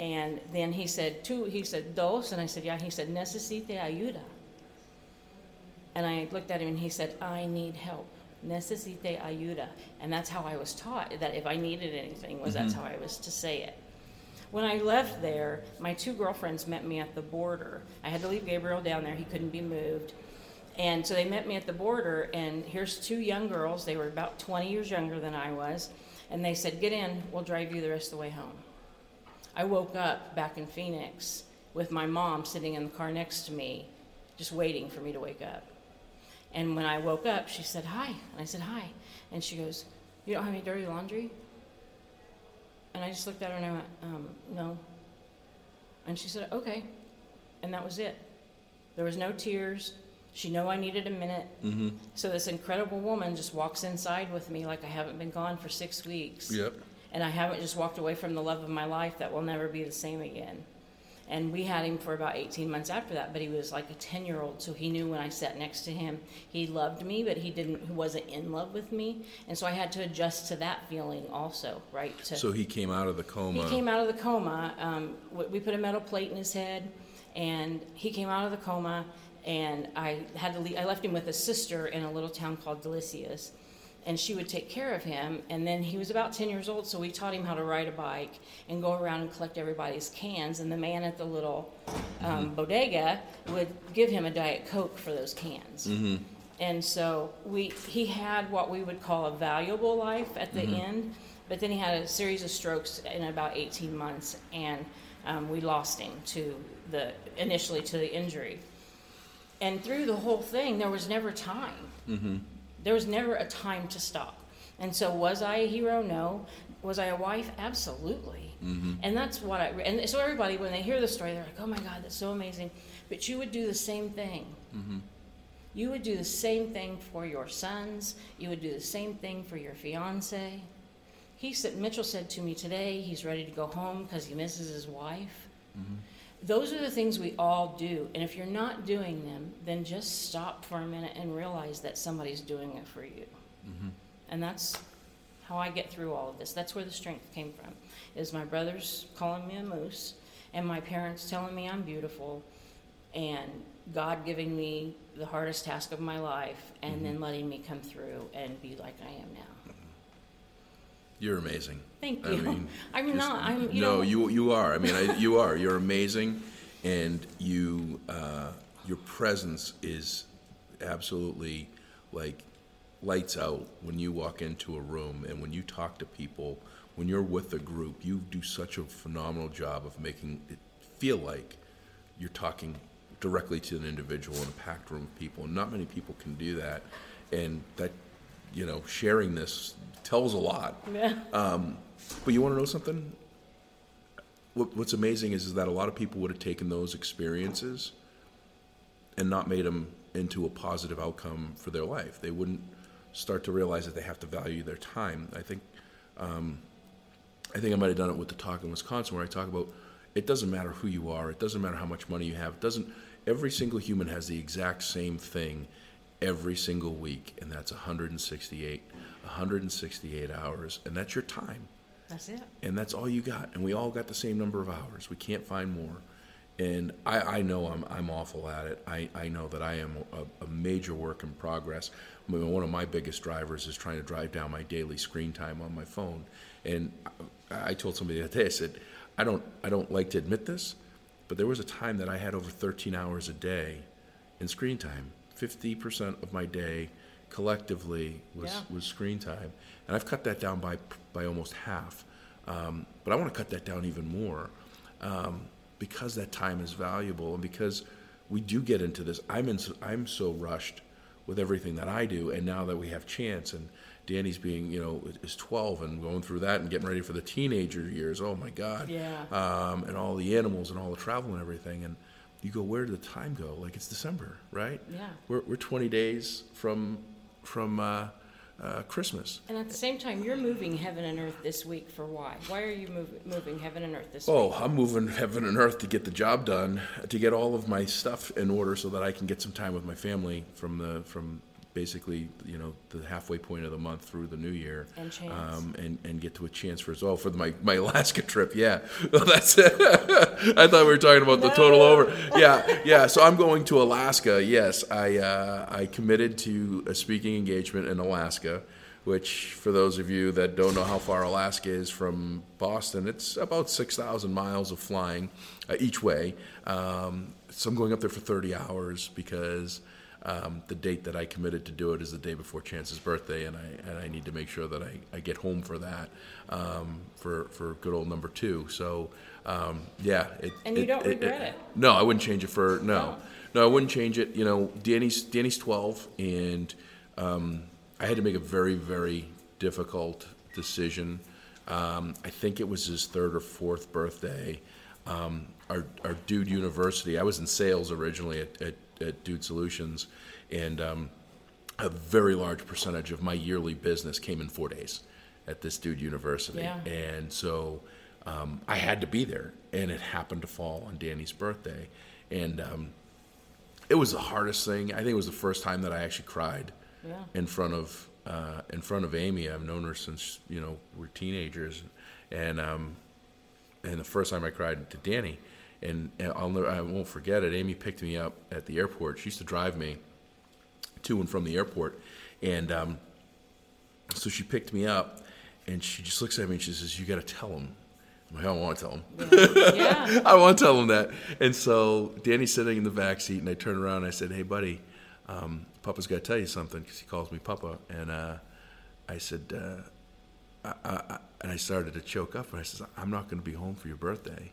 And then he said, two, he said, dos. And I said, yeah. He said, necesite ayuda. And I looked at him, and he said, I need help. Necesite ayuda. And that's how I was taught, that if I needed anything, was mm-hmm. that's how I was to say it. When I left there, my two girlfriends met me at the border. I had to leave Gabriel down there. He couldn't be moved. And so they met me at the border, and here's two young girls. They were about twenty years younger than I was. And they said, get in, we'll drive you the rest of the way home. I woke up back in Phoenix with my mom sitting in the car next to me, just waiting for me to wake up. And when I woke up, she said, hi. And I said, hi. And she goes, you don't have any dirty laundry? And I just looked at her, and I went, um, no. And she said, okay. And that was it. There was no tears. She knew I needed a minute. Mm-hmm. So this incredible woman just walks inside with me like I haven't been gone for six weeks. Yep. And I haven't just walked away from the love of my life that will never be the same again. And we had him for about eighteen months after that, but he was like a ten-year-old, so he knew when I sat next to him, he loved me, but he didn't, he wasn't in love with me. And so I had to adjust to that feeling also, right? To, so he came out of the coma. He came out of the coma. Um, we put a metal plate in his head, and he came out of the coma. And I had to leave, I left him with a sister in a little town called Delicias, and she would take care of him. And then he was about ten years old, so we taught him how to ride a bike and go around and collect everybody's cans. And the man at the little um, mm-hmm. bodega would give him a Diet Coke for those cans. Mm-hmm. And so we he had what we would call a valuable life at the mm-hmm. end, but then he had a series of strokes in about eighteen months, and um, we lost him to the initially to the injury. And through the whole thing, there was never time. Mm-hmm. There was never a time to stop. And so was I a hero? No. Was I a wife? Absolutely. Mm-hmm. And that's what I... And so everybody, when they hear the story, they're like, oh my God, that's so amazing. But you would do the same thing. Mm-hmm. You would do the same thing for your sons. You would do the same thing for your fiancé. He said, Mitchell said to me today, he's ready to go home because he misses his wife. Mm-hmm. Those are the things we all do, and if you're not doing them, then just stop for a minute and realize that somebody's doing it for you. Mm-hmm. And that's how I get through all of this. That's where the strength came from, is my brothers calling me a moose, and my parents telling me I'm beautiful, and God giving me the hardest task of my life, and mm-hmm. then letting me come through and be like I am now. You're amazing. Thank you. I mean, I'm not. I'm. You no, know. you you are. I mean, I, you are. You're amazing, and you uh, your presence is absolutely like lights out when you walk into a room, and when you talk to people, when you're with a group, you do such a phenomenal job of making it feel like you're talking directly to an individual in a packed room of people. And not many people can do that, and that. You know, sharing this tells a lot. Yeah. Um, but you want to know something? What, what's amazing is, is that a lot of people would have taken those experiences and not made them into a positive outcome for their life. They wouldn't start to realize that they have to value their time. I think um, I think I might have done it with the talk in Wisconsin, where I talk about It doesn't matter who you are. It doesn't matter how much money you have. It doesn't. Every single human has the exact same thing every single week, and that's one hundred sixty-eight hours, and that's your time. That's it. And that's all you got, and we all got the same number of hours. We can't find more. And I, I know I'm I'm awful at it. I, I know that I am a, a major work in progress. I mean, one of my biggest drivers is trying to drive down my daily screen time on my phone. And I, I told somebody the other day, I said, I don't I don't like to admit this, but there was a time that I had over thirteen hours a day in screen time. fifty percent of my day collectively was, yeah. was screen time. And I've cut that down by by almost half. Um, but I want to cut that down even more. Um, because that time is valuable, and because we do get into this, I'm in, I'm so rushed with everything that I do, and now that we have Chance, and Danny's being, you know, is twelve and going through that and getting ready for the teenager years, oh my God, yeah, um, and all the animals and all the travel and everything, and you go, where did the time go? Like, it's December, right? Yeah, we're we're twenty days from from uh, uh, Christmas, and at the same time, you're moving heaven and earth this week for why? Why are you move, moving heaven and earth this oh, week? Oh, I'm moving heaven and earth to get the job done, to get all of my stuff in order, so that I can get some time with my family from the from basically, you know, the halfway point of the month through the new year, and Chance. Um, and, and get to a Chance for us. Oh, for my, my Alaska trip. Yeah. Well, that's it. I thought we were talking about no. the total over. Yeah. Yeah. So I'm going to Alaska. Yes. I, uh, I committed to a speaking engagement in Alaska, which for those of you that don't know how far Alaska is from Boston, it's about six thousand miles of flying uh, each way. Um, so I'm going up there for thirty hours because Um, the date that I committed to do it is the day before Chance's birthday, and I and I need to make sure that I, I get home for that, um, for for good old number two. So um, yeah, it, and you it, don't it, regret it, it. No, I wouldn't change it for no, oh. no, I wouldn't change it. You know, Danny's Danny's twelve, and um, I had to make a very very difficult decision. Um, I think it was his third or fourth birthday. Um, our our dude university. I was in sales originally at. at at Dude Solutions, and um, a very large percentage of my yearly business came in four days at this Dude University. Yeah. And so um, I had to be there, and it happened to fall on Danny's birthday. And um, it was the hardest thing. I think it was the first time that I actually cried yeah. in front of uh, in front of Amy. I've known her since, you know, we're teenagers. And um, and the first time I cried to Danny. And I'll never, I won't forget it. Amy picked me up at the airport. She used to drive me to and from the airport. And um, so she picked me up, and she just looks at me and she says, "You got to tell him." I'm like, "I don't want to tell him." Yeah. Yeah. I want to tell him that. And so Danny's sitting in the back seat, and I turned around and I said, "Hey, buddy, um, Papa's got to tell you something," because he calls me Papa. And uh, I said, uh, I, I, and I started to choke up, and I said, "I'm not going to be home for your birthday."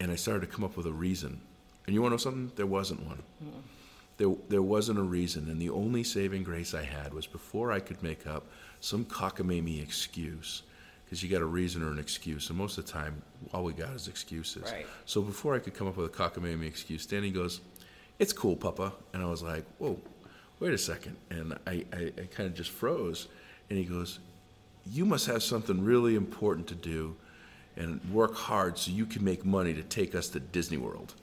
And I started to come up with a reason. And you want to know something? There wasn't one. Mm-mm. There there wasn't a reason. And the only saving grace I had was before I could make up some cockamamie excuse, because you got a reason or an excuse. And most of the time, all we got is excuses. Right. So before I could come up with a cockamamie excuse, Danny goes, "It's cool, Papa." And I was like, "Whoa, wait a second." And I, I, I kind of just froze. And he goes, "You must have something really important to do and work hard so you can make money to take us to Disney World."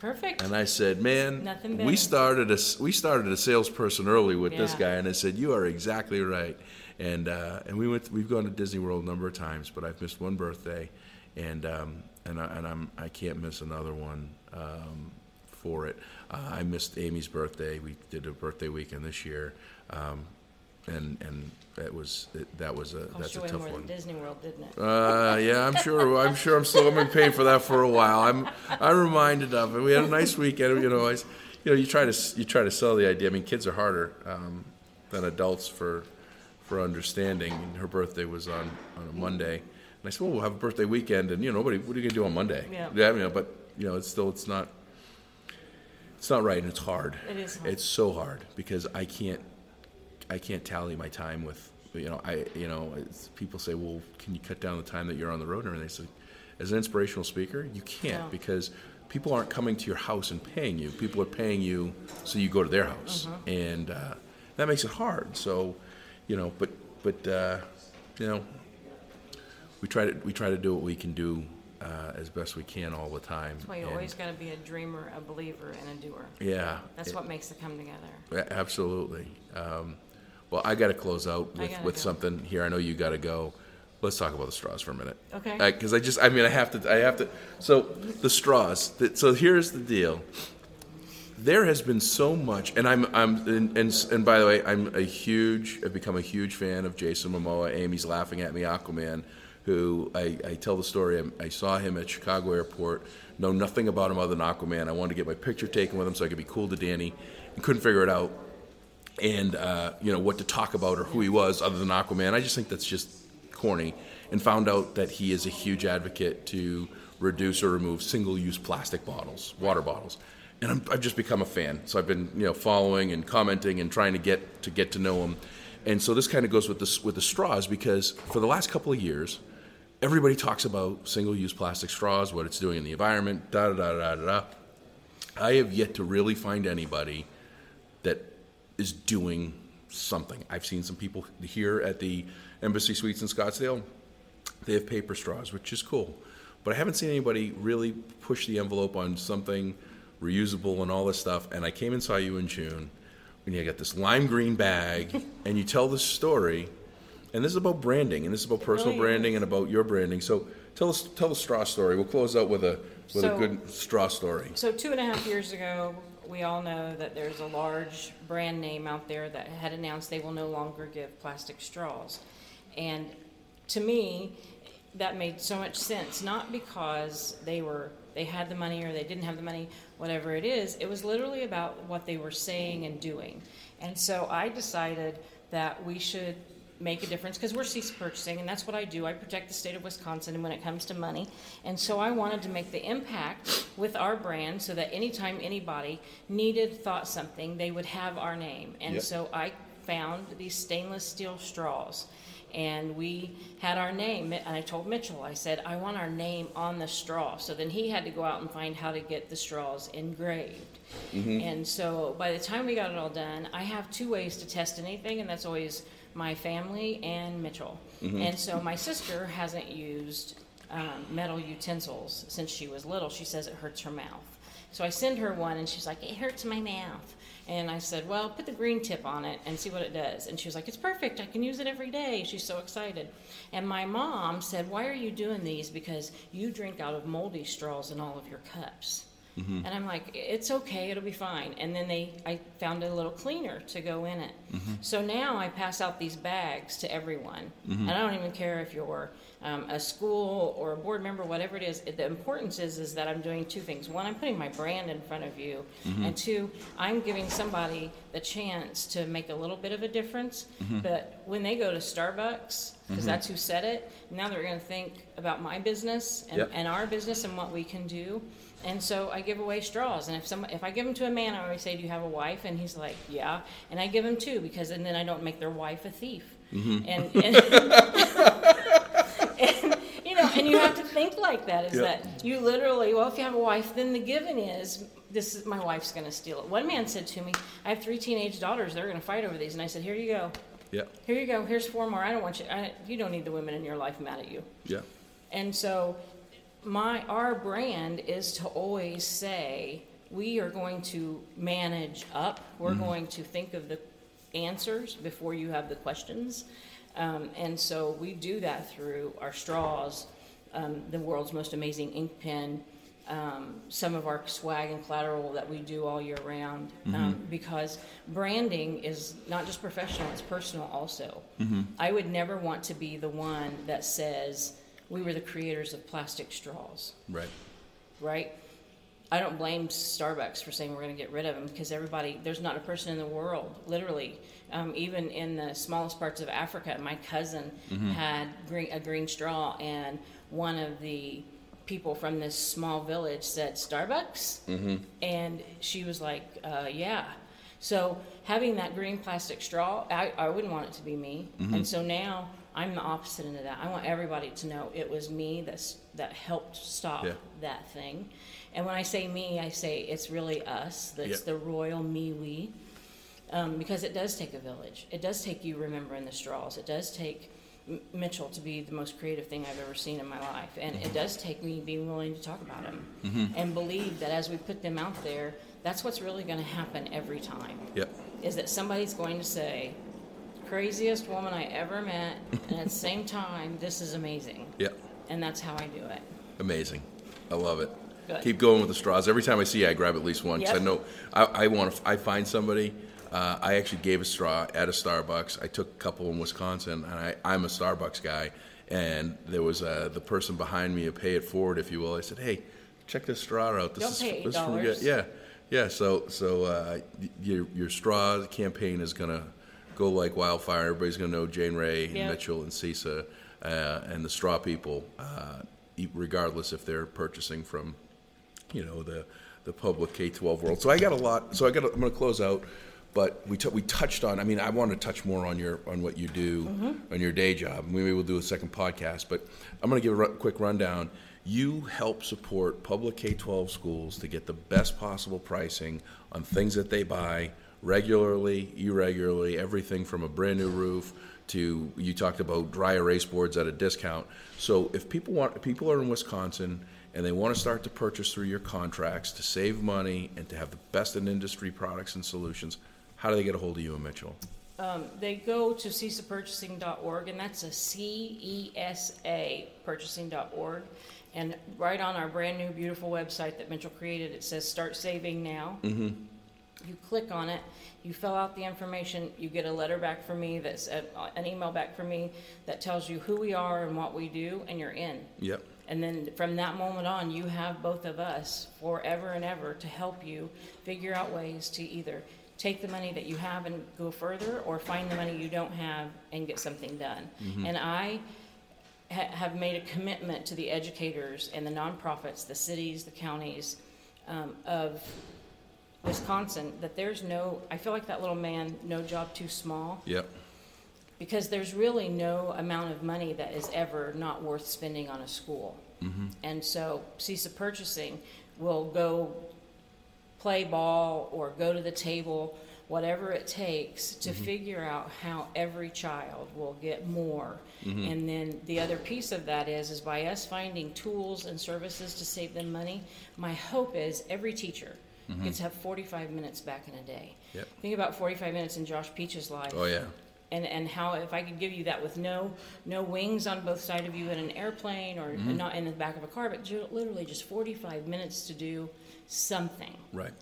Perfect. And I said, "Man, we started a we started a salesperson early with yeah. this guy," and I said, "You are exactly right." And uh, and we went to, we've gone to Disney World a number of times, but I've missed one birthday, and um, and I, and I'm I can't miss another one um, for it. Uh, I missed Amy's birthday. We did a birthday weekend this year. Um, And and that was that was a that's a tough one. More than Disney World, didn't it? Uh, yeah, I'm sure. I'm sure. I'm still. I'm in pain for that for a while. I'm I'm reminded of it. We had a nice weekend. You know, I, you know, you try to you try to sell the idea. I mean, kids are harder um, than adults for for understanding. And her birthday was on, on a Monday, and I said, "Well, we'll have a birthday weekend." And you know, nobody. What are you gonna do on Monday? Yeah. Yeah. You know, but you know, it's still it's not it's not right, and it's hard. It is hard. It's so hard because I can't. I can't tally my time with, you know, I, you know, it's, people say, "Well, can you cut down the time that you're on the road?" And they say, as an inspirational speaker, you can't no. because people aren't coming to your house and paying you. People are paying you so you go to their house, mm-hmm. and uh, that makes it hard. So, you know, but but uh, you know, we try to we try to do what we can do uh, as best we can all the time. That's why you're and, always going to be a dreamer, a believer, and a doer. Yeah. That's it, what makes it come together. Absolutely. Um, well, I got to close out with, with something here. I know you got to go. Let's talk about the straws for a minute. Okay. Because I, I just, I mean, I have to, I have to. So the straws. The, so here's the deal. There has been so much, and I'm, I'm, and, and, and by the way, I'm a huge, I've become a huge fan of Jason Momoa. Amy's laughing at me, Aquaman, who I, I tell the story. I, I saw him at Chicago Airport. Know nothing about him other than Aquaman. I wanted to get my picture taken with him so I could be cool to Danny, and couldn't figure it out. And uh, you know what to talk about or who he was other than Aquaman. I just think that's just corny, and found out that he is a huge advocate to reduce or remove single-use plastic bottles, water bottles. And I'm, I've just become a fan. So I've been, you know, following and commenting and trying to get to get to know him. And so this kind of goes with the, with the straws, because for the last couple of years, everybody talks about single-use plastic straws, what it's doing in the environment, da da da da da. I have yet to really find anybody that is doing something. I've seen some people here at the Embassy Suites in Scottsdale, they have paper straws, which is cool. But I haven't seen anybody really push the envelope on something reusable and all this stuff. And I came and saw you in June, and you got this lime green bag, and you tell this story. And this is about branding, and this is about personal really branding is. And about your branding. So tell us, tell the straw story. We'll close out with a with so, a good straw story. So two and a half years ago, we all know that there's a large brand name out there that had announced they will no longer give plastic straws. And to me, that made so much sense, not because they were they had the money or they didn't have the money, whatever it is. It was literally about what they were saying and doing. And so I decided that we should make a difference, because we're C E S A purchasing, and that's what I do. I protect the state of Wisconsin when it comes to money. And so I wanted to make the impact with our brand so that anytime anybody needed, thought something, they would have our name. And yep. So I found these stainless steel straws. And we had our name, and I told Mitchell, I said, I want our name on the straw. So then he had to go out and find how to get the straws engraved. Mm-hmm. And so by the time we got it all done, I have two ways to test anything, and that's always my family and Mitchell. Mm-hmm. And so my sister hasn't used um, metal utensils since she was little. She says it hurts her mouth. So I send her one, and she's like, it hurts my mouth. And I said, well, put the green tip on it and see what it does. And she was like, it's perfect. I can use it every day. She's so excited. And my mom said, why are you doing these? Because you drink out of moldy straws in all of your cups. Mm-hmm. And I'm like, it's okay. It'll be fine. And then they, I found a little cleaner to go in it. Mm-hmm. So now I pass out these bags to everyone. Mm-hmm. And I don't even care if you're um, a school or a board member, whatever it is. The importance is, is that I'm doing two things. One, I'm putting my brand in front of you. Mm-hmm. And two, I'm giving somebody the chance to make a little bit of a difference. Mm-hmm. But when they go to Starbucks, because mm-hmm. that's who said it, now they're going to think about my business and, yep. and our business and what we can do. And so I give away straws, and if some, if I give them to a man, I always say, do you have a wife? And he's like, yeah. And I give him two, because and then I don't make their wife a thief. Mm-hmm. And, and, and, you know, and you have to think like that, is yep. that you literally, well, if you have a wife, then the given is, this is, my wife's going to steal it. One man said to me, I have three teenage daughters. They're going to fight over these. And I said, here you go. Yeah. Here you go. Here's four more. I don't want you. I, you don't need the women in your life mad at you. Yeah. And so My our brand is to always say, we are going to manage up. We're mm-hmm. going to think of the answers before you have the questions. Um, and so we do that through our straws, um, the world's most amazing ink pen, um, some of our swag and collateral that we do all year round. Mm-hmm. Um, because branding is not just professional, it's personal also. Mm-hmm. I would never want to be the one that says, we were the creators of plastic straws. Right. Right? I don't blame Starbucks for saying we're going to get rid of them, because everybody, there's not a person in the world, literally, um, even in the smallest parts of Africa. My cousin mm-hmm. had green, a green straw, and one of the people from this small village said, Starbucks? Mm-hmm. And she was like, uh, yeah. So having that green plastic straw, I, I wouldn't want it to be me. Mm-hmm. And so now I'm the opposite end of that. I want everybody to know it was me that's, that helped stop yeah. that thing. And when I say me, I say it's really us. That's yeah. the royal me, we. Um, because it does take a village. It does take you remembering the straws. It does take Mitchell to be the most creative thing I've ever seen in my life, and it does take me being willing to talk about them mm-hmm. and believe that as we put them out there, that's what's really going to happen every time. Yep. Is that somebody's going to say, craziest woman I ever met, and at the same time, this is amazing. Yep. And that's how I do it. Amazing. I love it. Good. Keep going with the straws. Every time I see you, I grab at least one because yep. I know I, I want to. I find somebody. Uh, I actually gave a straw at a Starbucks. I took a couple in Wisconsin, and I, I'm a Starbucks guy. And there was uh, the person behind me, a pay it forward, if you will. I said, "Hey, check this straw out. This Don't is this for good." Yeah, yeah. So, so uh, your your straw campaign is gonna go like wildfire. Everybody's gonna know Jane Ray and yep. Mitchell and C E S A uh, and the straw people, uh, regardless if they're purchasing from, you know, the the public K through twelve world. So I got a lot. So I got. I'm gonna close out. But we t- we touched on. I mean, I want to touch more on your on what you do mm-hmm. on your day job. Maybe we'll do a second podcast. But I'm going to give a r- quick rundown. You help support public K through twelve schools to get the best possible pricing on things that they buy regularly, irregularly, everything from a brand new roof to you talked about dry erase boards at a discount. So if people want, if people are in Wisconsin and they want to start to purchase through your contracts to save money and to have the best in industry products and solutions. How do they get a hold of you and Mitchell? Um, they go to cesa purchasing dot org, and that's a C E S A purchasing dot org. And right on our brand new beautiful website that Mitchell created, it says Start Saving Now. Mm-hmm. You click on it, you fill out the information, you get a letter back from me, that's a, an email back from me that tells you who we are and what we do, and you're in. Yep. And then from that moment on, you have both of us forever and ever to help you figure out ways to either take the money that you have and go further, or find the money you don't have and get something done. Mm-hmm. And I ha- have made a commitment to the educators and the nonprofits, the cities, the counties um, of Wisconsin that there's no, I feel like that little man, no job too small. Yep. Because there's really no amount of money that is ever not worth spending on a school. Mm-hmm. And so C E S A Purchasing will go play ball or go to the table, whatever it takes to mm-hmm. figure out how every child will get more. Mm-hmm. And then the other piece of that is, is by us finding tools and services to save them money, my hope is every teacher mm-hmm. gets to have forty-five minutes back in a day. Yep. Think about forty-five minutes in Josh Peach's life. Oh, yeah. And and how if I could give you that with no no wings on both sides of you in an airplane or mm-hmm. not in the back of a car, but ju- literally just forty-five minutes to do something. Right.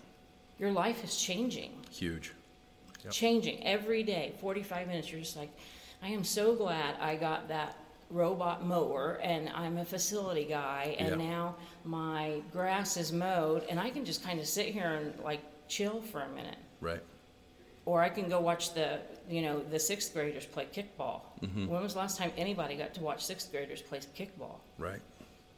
Your life is changing. Huge. Yep. Changing every day. forty-five minutes. You're just like, I am so glad I got that robot mower and I'm a facility guy and yep. now my grass is mowed and I can just kind of sit here and like chill for a minute. Right. Or I can go watch the, you know, the sixth graders play kickball. Mm-hmm. When was the last time anybody got to watch sixth graders play kickball? Right.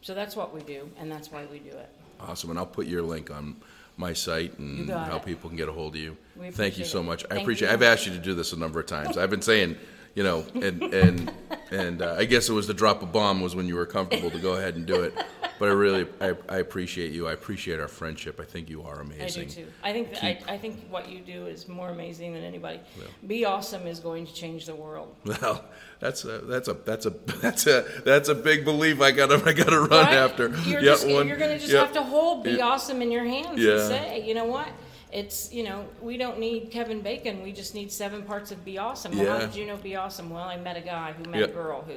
So that's what we do, and that's why we do it. Awesome, and I'll put your link on my site and how it. people can get a hold of you. Thank you so it. much. I Thank appreciate. You. I've asked you to do this a number of times. I've been saying, you know, and and and uh, I guess it was the drop of bomb was when you were comfortable to go ahead and do it. But I really, I, I appreciate you. I appreciate our friendship. I think you are amazing. I do too. I think that I, I think what you do is more amazing than anybody. Yeah. Be Awesome is going to change the world. Well, that's a that's a that's a that's a that's a big belief. I gotta I gotta run right? after. You're, yeah, just, one, you're gonna just yeah. have to hold Be yeah. Awesome in your hands yeah. and say, you know what? It's, you know, we don't need Kevin Bacon. We just need seven parts of Be Awesome. Well, yeah. How did you know Be Awesome? Well, I met a guy who met yeah. a girl who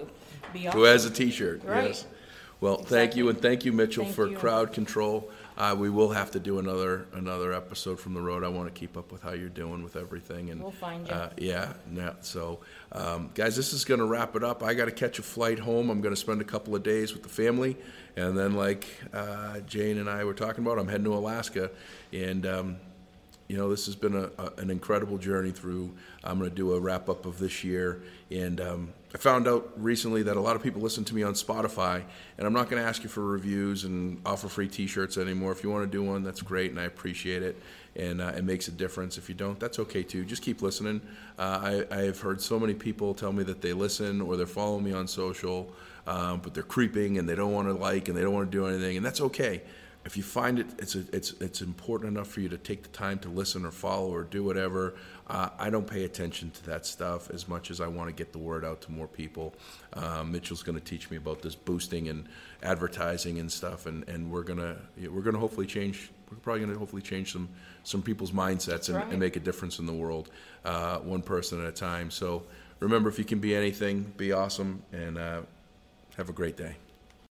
Be Awesome. Who has a T-shirt. Right. Yes. Well, exactly. Thank you, and thank you, Mitchell, thank for you. Crowd control. Uh, we will have to do another another episode from the road. I want to keep up with how you're doing with everything. And, we'll find you. Uh, yeah. yeah. So, um, guys, this is going to wrap it up. I got to catch a flight home. I'm going to spend a couple of days with the family. And then, like uh, Jane and I were talking about, I'm heading to Alaska. And, um, you know, this has been a, a, an incredible journey through. I'm going to do a wrap-up of this year. And um, I found out recently that a lot of people listen to me on Spotify, and I'm not going to ask you for reviews and offer free T-shirts anymore. If you want to do one, that's great, and I appreciate it, and uh, it makes a difference. If you don't, that's okay, too. Just keep listening. Uh, I, I have heard so many people tell me that they listen or they're following me on social, um, but they're creeping, and they don't want to like, and they don't want to do anything, and that's okay. if you find it, it's a, it's it's important enough for you to take the time to listen or follow or do whatever. Uh, I don't pay attention to that stuff as much as I want to get the word out to more people. Uh, Mitchell's going to teach me about this boosting and advertising and stuff, and, and we're gonna we're gonna hopefully change. We're probably going to hopefully change some some people's mindsets and, right. and make a difference in the world, uh, one person at a time. So remember, if you can be anything, be awesome, and uh, have a great day.